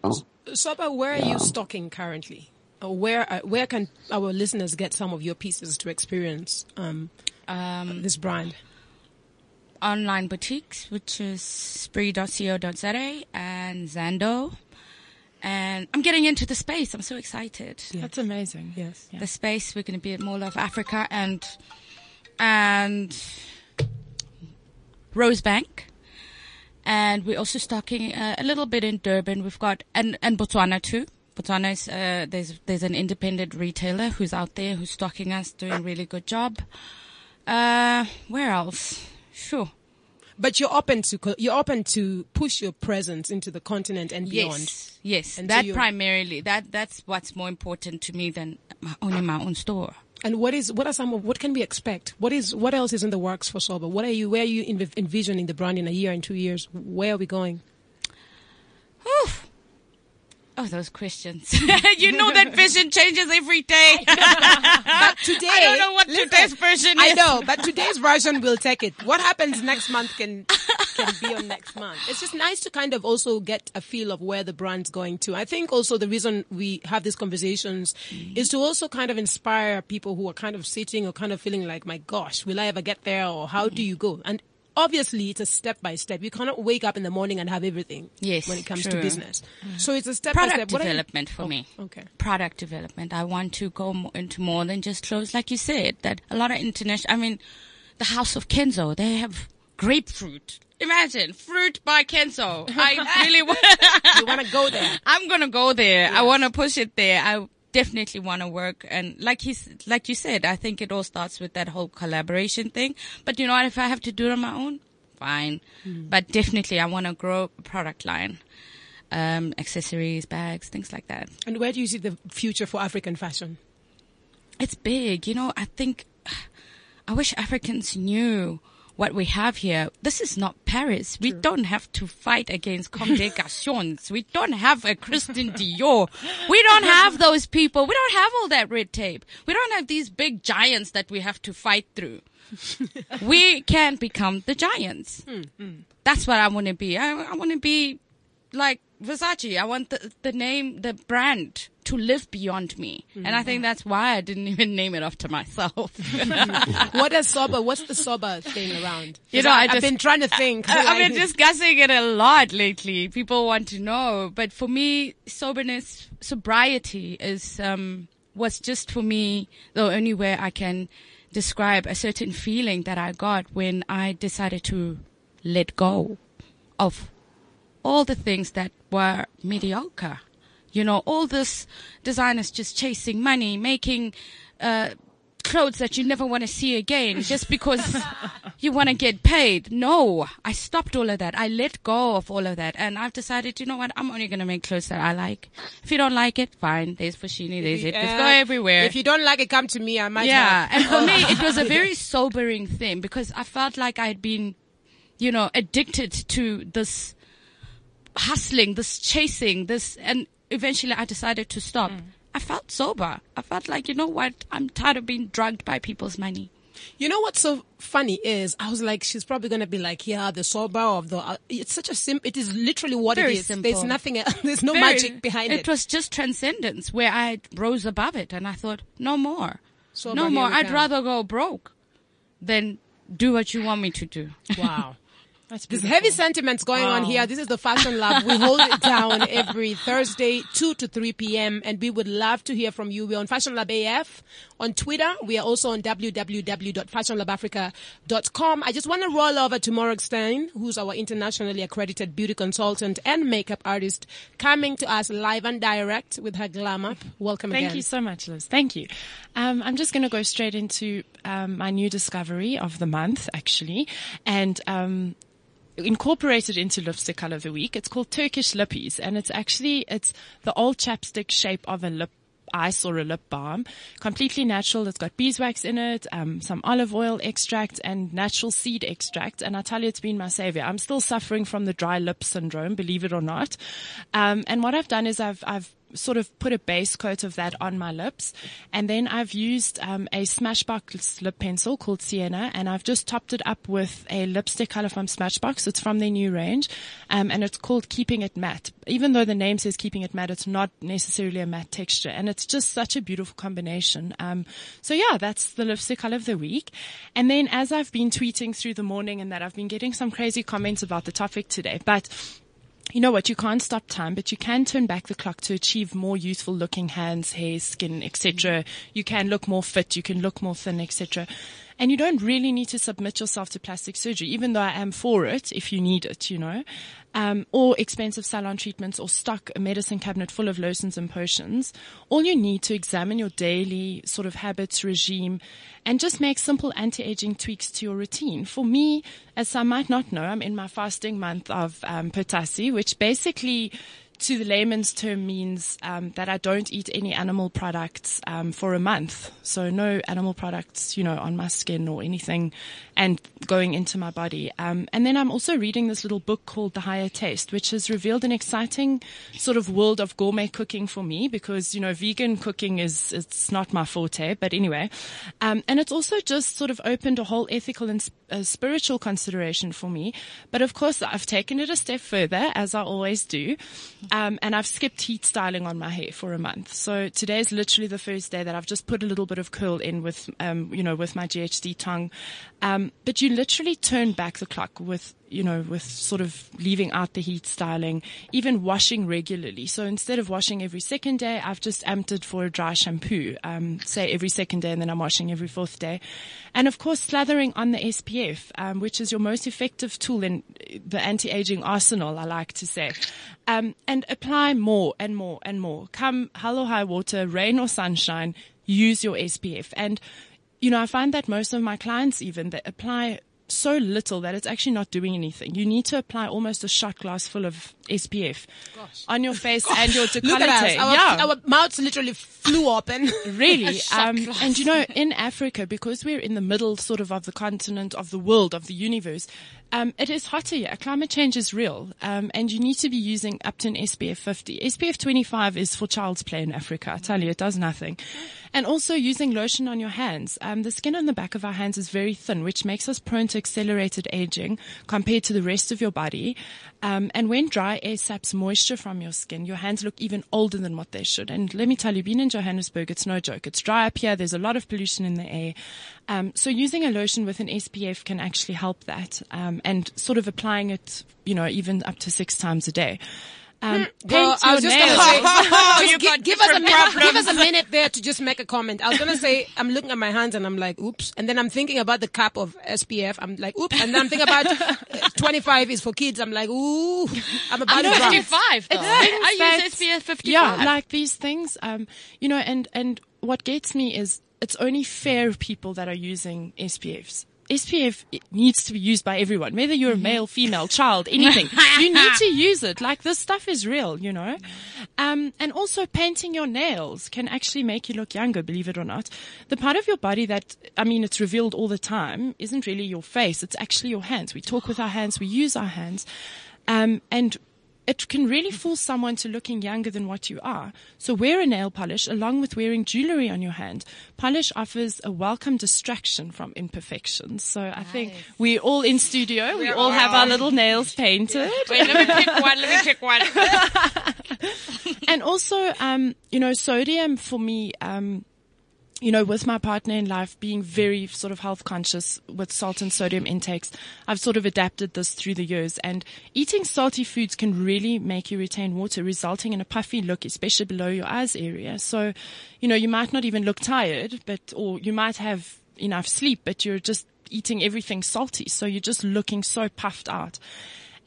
Mm-hmm. Soba, where yeah. are you stocking currently? Where where can our listeners get some of your pieces to experience um, um, this brand? Online boutiques, which is spree dot co dot za and Zando. And I'm getting into the space. I'm so excited. Yes. That's amazing. Yes. The space, we're going to be at Mall of Africa and and Rosebank. And we're also stocking uh, a little bit in Durban. We've got, and, and Botswana too. Botswana is, uh, there's, there's an independent retailer who's out there, who's stocking us, doing a really good job. Uh, where else? Sure. But you're open to, you're open to push your presence into the continent and beyond. Yes. Yes. And that primarily, that, that's what's more important to me than my, owning my own store. And what is, what are some of, what can we expect? What is, what else is in the works for Soba? What are you, where are you env- envisioning the brand in a year and two years? Where are we going? Oof. Oh, those questions. You know that vision changes every day. But today, I don't know what listen, today's version is. I know, but today's version will take it. What happens next month can can be on next month. It's just nice to kind of also get a feel of where the brand's going to. I think also the reason we have these conversations mm. is to also kind of inspire people who are kind of sitting or kind of feeling like, my gosh, will I ever get there, or how mm. do you go? And obviously, it's a step by step. You cannot wake up in the morning and have everything. Yes, when it comes true. to business. Mm. So it's a step Product by step. Product development you... for oh, me. Okay. Product development. I want to go more into more than just clothes. Like you said, that a lot of international, I mean, the House of Kenzo, they have grapefruit. Imagine, fruit by Kenzo. I really want. You want to go there? I'm going to go there. Yes. I want to push it there. I definitely want to work, and like he's like you said, I think it all starts with that whole collaboration thing. But you know what, if I have to do it on my own, fine. Mm. But definitely I want to grow a product line, um accessories, bags, things like that. And where do you see the future for African fashion? It's big. You know, I think I wish Africans knew what we have here. This is not Paris. True. We don't have to fight against congregations. We don't have a Christian Dior. We don't have those people. We don't have all that red tape. We don't have these big giants that we have to fight through. We can become the giants. Mm, mm. That's what I want to be. I, I want to be like Versace. I want the, the name, the brand to live beyond me. Mm-hmm. And I think that's why I didn't even name it after myself. What is Soba? What's the Soba thing around? You know, I, I just, I've been trying to think. I, I've I been think. discussing it a lot lately. People want to know. But for me, soberness, sobriety is, um, was just for me the only way I can describe a certain feeling that I got when I decided to let go of all the things that were mediocre. You know, all this designers just chasing money, making uh clothes that you never want to see again just because you want to get paid. No, I stopped all of that. I let go of all of that. And I've decided, you know what, I'm only going to make clothes that I like. If you don't like it, fine. There's Foschini, there's it. Let's go everywhere. If you don't like it, come to me. I might Yeah, have. And for me, it was a very sobering thing because I felt like I had been, you know, addicted to this hustling, this chasing, this, and eventually I decided to stop. Mm. I felt sober. I felt like, you know what, I'm tired of being drugged by people's money. You know what's so funny is, I was like, she's probably going to be like, yeah, the sober of the, uh, it's such a simple, it is literally what Very it is. Simple. There's nothing, else. There's no Very, magic behind it. It was just transcendence where I rose above it and I thought, no more, sober, no more. I'd rather go broke than do what you want me to do. Wow. There's heavy sentiments going wow. on here. This is the Fashion Lab. We hold it down every Thursday, two to three p.m. And we would love to hear from you. We're on Fashion Lab A F on Twitter. We are also on w w w dot fashion lab africa dot com. I just want to roll over to Morag Steyn, who's our internationally accredited beauty consultant and makeup artist, coming to us live and direct with her glamour. Welcome Thank again. Thank you so much, Liz. Thank you. Um, I'm just going to go straight into um, my new discovery of the month, actually. And... Um, incorporated into lipstick color of the week. It's called Turkish lippies, and it's actually, it's the old chapstick shape of a lip ice or a lip balm. Completely natural. It's got beeswax in it, um, some olive oil extract and natural seed extract. And I tell you, it's been my savior. I'm still suffering from the dry lip syndrome, believe it or not. Um, and what I've done is I've, I've, sort of put a base coat of that on my lips, and then I've used um, a Smashbox lip pencil called Sienna, and I've just topped it up with a lipstick color from Smashbox. It's from their new range, um, and it's called Keeping It Matte. Even though the name says Keeping It Matte, it's not necessarily a matte texture, and it's just such a beautiful combination. Um, so yeah, that's the lipstick color of the week. And then, as I've been tweeting through the morning, and that I've been getting some crazy comments about the topic today, but you know what, you can't stop time, but you can turn back the clock to achieve more youthful looking hands, hair, skin, et cetera. You can look more fit, you can look more thin, et cetera. And you don't really need to submit yourself to plastic surgery, even though I am for it if you need it, you know, um, or expensive salon treatments or stock a medicine cabinet full of lotions and potions. All you need to examine your daily sort of habits, regime, and just make simple anti-aging tweaks to your routine. For me, as I might not know, I'm in my fasting month of um, Potasi, which basically to the layman's term means um, that I don't eat any animal products um, for a month. So no animal products, you know, on my skin or anything and going into my body. Um, and then I'm also reading this little book called The Higher Taste, which has revealed an exciting sort of world of gourmet cooking for me because, you know, vegan cooking is, it's not my forte, but anyway. Um, and it's also just sort of opened a whole ethical and uh, spiritual consideration for me. But of course, I've taken it a step further, as I always do. Um, and I've skipped heat styling on my hair for a month. So today is literally the first day that I've just put a little bit of curl in with, um, you know, with my G H D tongue. Um, but you literally turn back the clock with, you know, with sort of leaving out the heat styling, even washing regularly. So instead of washing every second day, I've just amped it for a dry shampoo, um, say every second day, and then I'm washing every fourth day. And of course, slathering on the S P F, um, which is your most effective tool in the anti-aging arsenal, I like to say. Um, and apply more and more and more. Come hell or high water, rain or sunshine, use your S P F. And, you know, I find that most of my clients even that apply so little that it's actually not doing anything. You need to apply almost a shot glass full of S P F Gosh. on your face Gosh. and your decollete. Look at us. Our, yeah. our mouths literally flew open. Really. um, and you know, in Africa, because we're in the middle sort of of the continent, of the world, of the universe, um, it is hotter here. Climate change is real. Um, and you need to be using up to an S P F fifty. S P F twenty-five is for child's play in Africa. I tell you, it does nothing. And also using lotion on your hands. Um, the skin on the back of our hands is very thin, which makes us prone to accelerated aging compared to the rest of your body. Um, and when dry air saps moisture from your skin, your hands look even older than what they should. And let me tell you, being in Johannesburg, it's no joke. It's dry up here. There's a lot of pollution in the air. Um, so using a lotion with an S P F can actually help that. Um, and sort of applying it, you know, even up to six times a day. Um, well, I was just going to say, just g- give, us a minute, give us a minute there to just make a comment. I was going to say, I'm looking at my hands and I'm like, oops. And then I'm thinking about the cap of S P F. I'm like, oops. And then I'm thinking about twenty-five is for kids. I'm like, ooh, I'm about to fifty-five. Though. I that, use S P F fifty-five. Yeah, like these things, um, you know, and, and what gets me is it's only fair people that are using S P Fs. S P F needs to be used by everyone, whether you're a male, female, child, anything. You need to use it. Like, this stuff is real, you know. Um, and also painting your nails can actually make you look younger, believe it or not. The part of your body that, I mean, it's revealed all the time isn't really your face. It's actually your hands. We talk with our hands. We use our hands. Um, and it can really fool someone to looking younger than what you are. So wear a nail polish along with wearing jewelry on your hand. Polish offers a welcome distraction from imperfections. So I nice. think we're all in studio. We, we all have on. our little nails painted. Yeah. Wait, let me pick one. Let me pick one. And also, um, you know, sodium for me, um, you know, with my partner in life being very sort of health conscious with salt and sodium intakes, I've sort of adapted this through the years, and eating salty foods can really make you retain water, resulting in a puffy look, especially below your eyes area. So, you know, you might not even look tired, but, or you might have enough sleep, but you're just eating everything salty. So you're just looking so puffed out.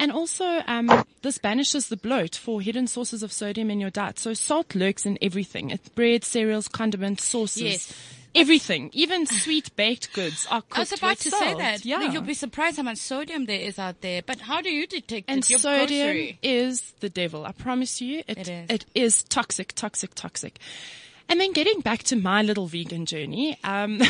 And also, um, this banishes the bloat for hidden sources of sodium in your diet. So salt lurks in everything. It's bread, cereals, condiments, sauces. Yes. Everything, even sweet baked goods are cooked with salt. I was about to salt. say that. Yeah. You'll be surprised how much sodium there is out there. But how do you detect and it? And sodium grocery? is the devil. I promise you. It, it is. It is toxic, toxic, toxic. And then getting back to my little vegan journey, um,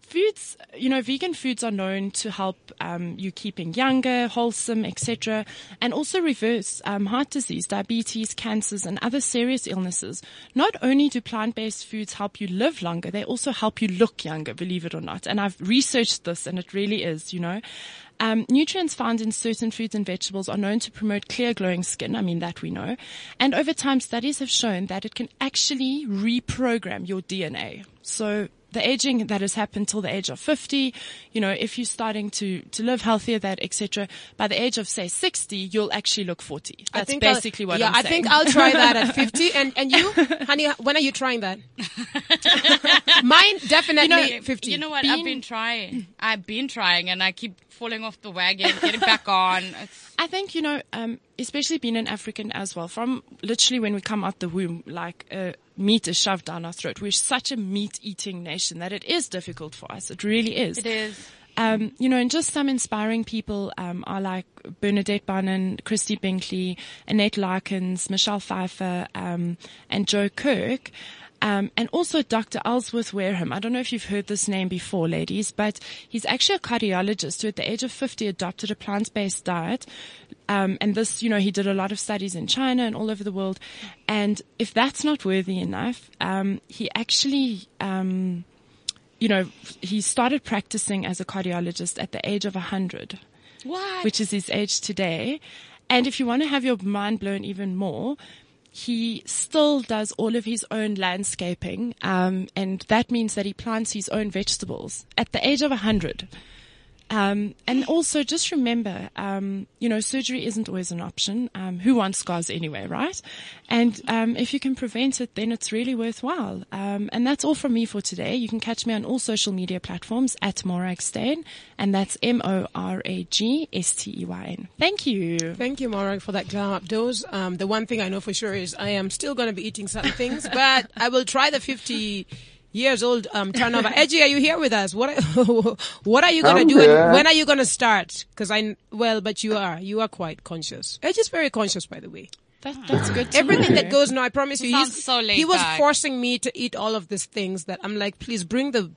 foods, you know, vegan foods are known to help um, you keeping younger, wholesome, et cetera, and also reverse um, heart disease, diabetes, cancers, and other serious illnesses. Not only do plant-based foods help you live longer, they also help you look younger, believe it or not. And I've researched this, and it really is, you know. Um, nutrients found in certain foods and vegetables are known to promote clear, glowing skin. I mean, that we know. And over time, studies have shown that it can actually reprogram your D N A. So the aging that has happened till the age of fifty, you know, if you're starting to, to live healthier, that, et cetera, by the age of, say, sixty, you'll actually look forty. That's basically I'll, what yeah, I'm I saying. Yeah, I think I'll try that at fifty. And, and you, honey, when are you trying that? Mine, definitely you know, fifty. You know what? Been, I've been trying. I've been trying and I keep falling off the wagon, getting back on. It's... I think, you know, um, especially being an African as well, from literally when we come out the womb, like, uh, meat is shoved down our throat. We're such a meat-eating nation that it is difficult for us. It really is. It is. Um, you know, and just some inspiring people um, are like Bernadette Bonin, Christie Brinkley, Annette Larkins, Michelle Pfeiffer, um, and Joe Kirk. Um, and also Doctor Ellsworth Wareham. I don't know if you've heard this name before, ladies, but he's actually a cardiologist who at the age of fifty adopted a plant-based diet. Um, and this, you know, he did a lot of studies in China and all over the world. And if that's not worthy enough, um, he actually, um, you know, he started practicing as a cardiologist at the age of one hundred. What? Which is his age today. And if you want to have your mind blown even more, he still does all of his own landscaping, um, and that means that he plants his own vegetables at the age of one hundred. Um, and also just remember, um, you know, surgery isn't always an option. Um, who wants scars anyway, right? And um, if you can prevent it, then it's really worthwhile. Um, and that's all from me for today. You can catch me on all social media platforms at Morag Steyn, and that's M O R A G S T E Y N. Thank you. Thank you, Morag, for that glow-up dose. Um, the one thing I know for sure is I am still going to be eating some things, but I will try the fifty... years old um turnover. Edgy, are you here with us? What are, what are you going to do? And when are you going to start? Because I, well, but you are. You are quite conscious. Edgy's very conscious, by the way. That, that's good to Everything know. That goes no, I promise you. He's, so he was back. forcing me to eat all of these things that I'm like, please bring the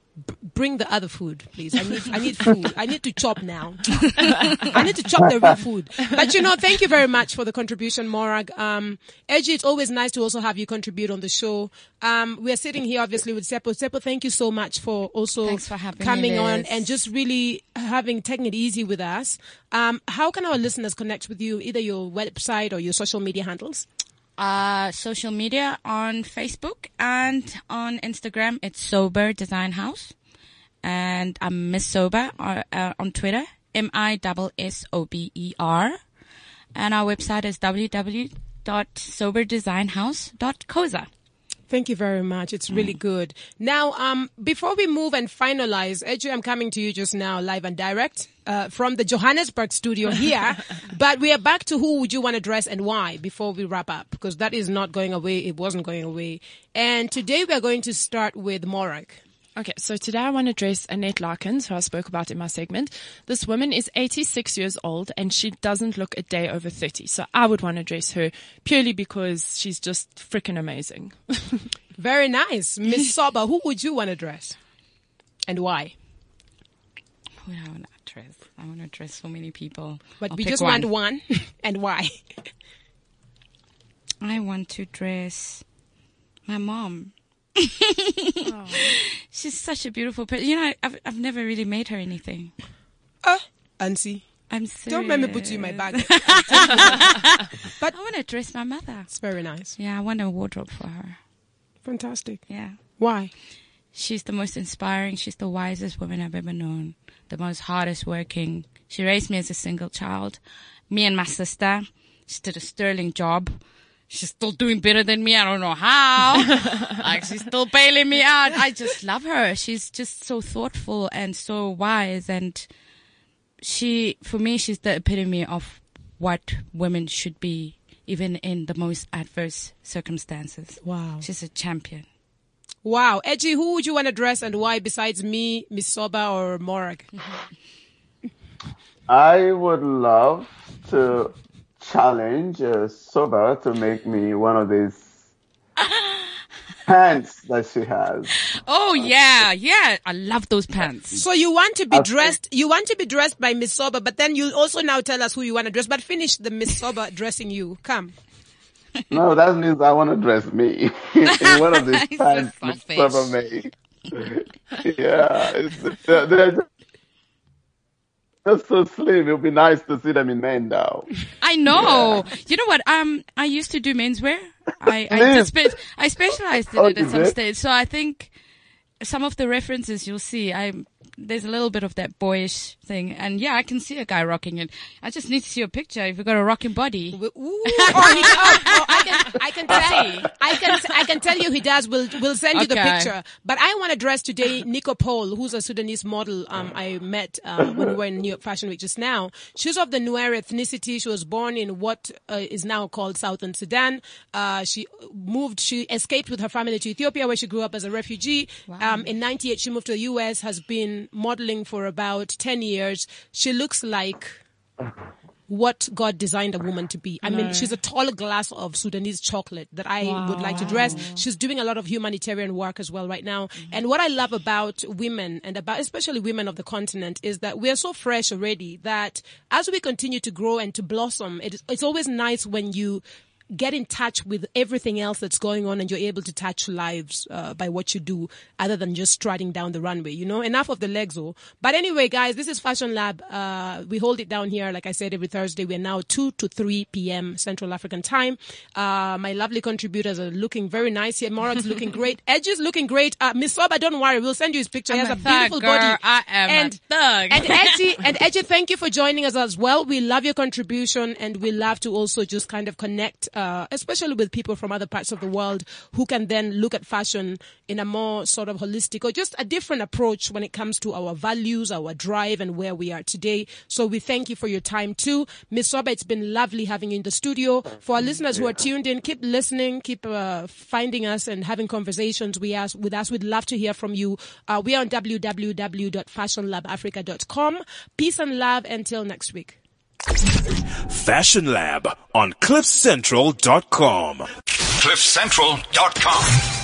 bring the other food, please. I need I need food. I need to chop now. I need to chop the real food. But you know, thank you very much for the contribution, Morag. Um, Edgy, it's always nice to also have you contribute on the show. Um, we're sitting here obviously with Seppo. Seppo, thank you so much for also for coming on and just really having taken it easy with us. Um, how can our listeners connect with you? Either your website or your social media handles? Uh, social media on Facebook and on Instagram. It's Soba Design House. And I'm Miss Soba uh, uh, on Twitter. M I S S O B E R. And our website is w w w dot sober design house dot co za. Thank you very much. It's really good. Now, um, before we move and finalize, Edgy, I'm coming to you just now live and direct uh, from the Johannesburg studio here. But we are back to who would you want to dress and why before we wrap up, because that is not going away. It wasn't going away. And today we are going to start with Morag. Okay, so today I want to dress Annette Larkins, who I spoke about in my segment. This woman is eighty-six years old and she doesn't look a day over thirty. So I would want to dress her purely because she's just freaking amazing. Very nice. Miss Soba, who would you want to dress and why? Who would I want to dress? I want to dress so many people. But I'll we just one. want one and why? I want to dress my mom. Oh. She's such a beautiful person. You know, I've I've never really made her anything. Uh, Auntie. I'm serious. Don't let me put you in my bag. But I want to dress my mother. It's very nice. Yeah, I want a wardrobe for her. Fantastic. Yeah. Why? She's the most inspiring. She's the wisest woman I've ever known. The most hardest working. She raised me as a single child. Me and my sister. She did a sterling job. She's still doing better than me. I don't know how. Like, she's still bailing me out. I just love her. She's just so thoughtful and so wise. And she, for me, she's the epitome of what women should be, even in the most adverse circumstances. Wow. She's a champion. Wow. Edgy, who would you want to dress and why besides me, Miss Soba or Morag? I would love to... challenge uh, Soba to make me one of these pants that she has. Oh yeah, yeah, I love those pants. So you want to be I dressed? Think... You want to be dressed by Miss Soba, but then you also now tell us who you want to dress. But finish the Miss Soba dressing you. Come. No, that means I want to dress me in one of these pants so Miss Soba made. Yeah, it's, uh, they're just That's so slim. It would be nice to see them in men now. I know. Yeah. You know what? Um, I used to do menswear. I I, I specialized in oh, it at some it? stage. So I think some of the references you'll see, I'm, there's a little bit of that boyish thing. And yeah, I can see a guy rocking it. I just need to see a picture if you've got a rocking body. Ooh, or he, or, or I can, I can tell, I can, I can tell you he does. We'll, we'll send you okay. the picture. But I want to address today Nico Pole, who's a Sudanese model, um, I met, uh, when we were in New York Fashion Week just now. She's of the Nuer ethnicity. She was born in what uh, is now called Southern Sudan. Uh, she moved, she escaped with her family to Ethiopia, where she grew up as a refugee. Wow. Um, in ninety-eight, she moved to the U S, has been modeling for about ten years. She looks like what God designed a woman to be. I no. mean, she's a tall glass of Sudanese chocolate that I wow. would like to dress. She's doing a lot of humanitarian work as well right now. Mm-hmm. And what I love about women, and about especially women of the continent, is that we are so fresh already that as we continue to grow and to blossom, it is, it's always nice when you get in touch with everything else that's going on and you're able to touch lives uh, by what you do, other than just strutting down the runway, you know? Enough of the legs, though. But anyway, guys, this is Fashion Lab. Uh, we hold it down here, like I said, every Thursday. We are now two to three p.m. Central African time. Uh, my lovely contributors are looking very nice here. Morag's looking great. Edgy's looking great. Uh, Miss Soba, don't worry. We'll send you his picture. I'm he has a, a beautiful girl. body. I am and, a thug. And Edgy, and Edgy, thank you for joining us as well. We love your contribution, and we love to also just kind of connect uh, Uh, especially with people from other parts of the world who can then look at fashion in a more sort of holistic or just a different approach when it comes to our values, our drive, and where we are today. So we thank you for your time too. Miss Soba, it's been lovely having you in the studio. For our listeners who are tuned in, keep listening, keep uh, finding us and having conversations we ask, with us. We'd love to hear from you. Uh, we are on w w w dot fashion lab africa dot com. Peace and love until next week. Fashion Lab on cliff central dot com. cliff central dot com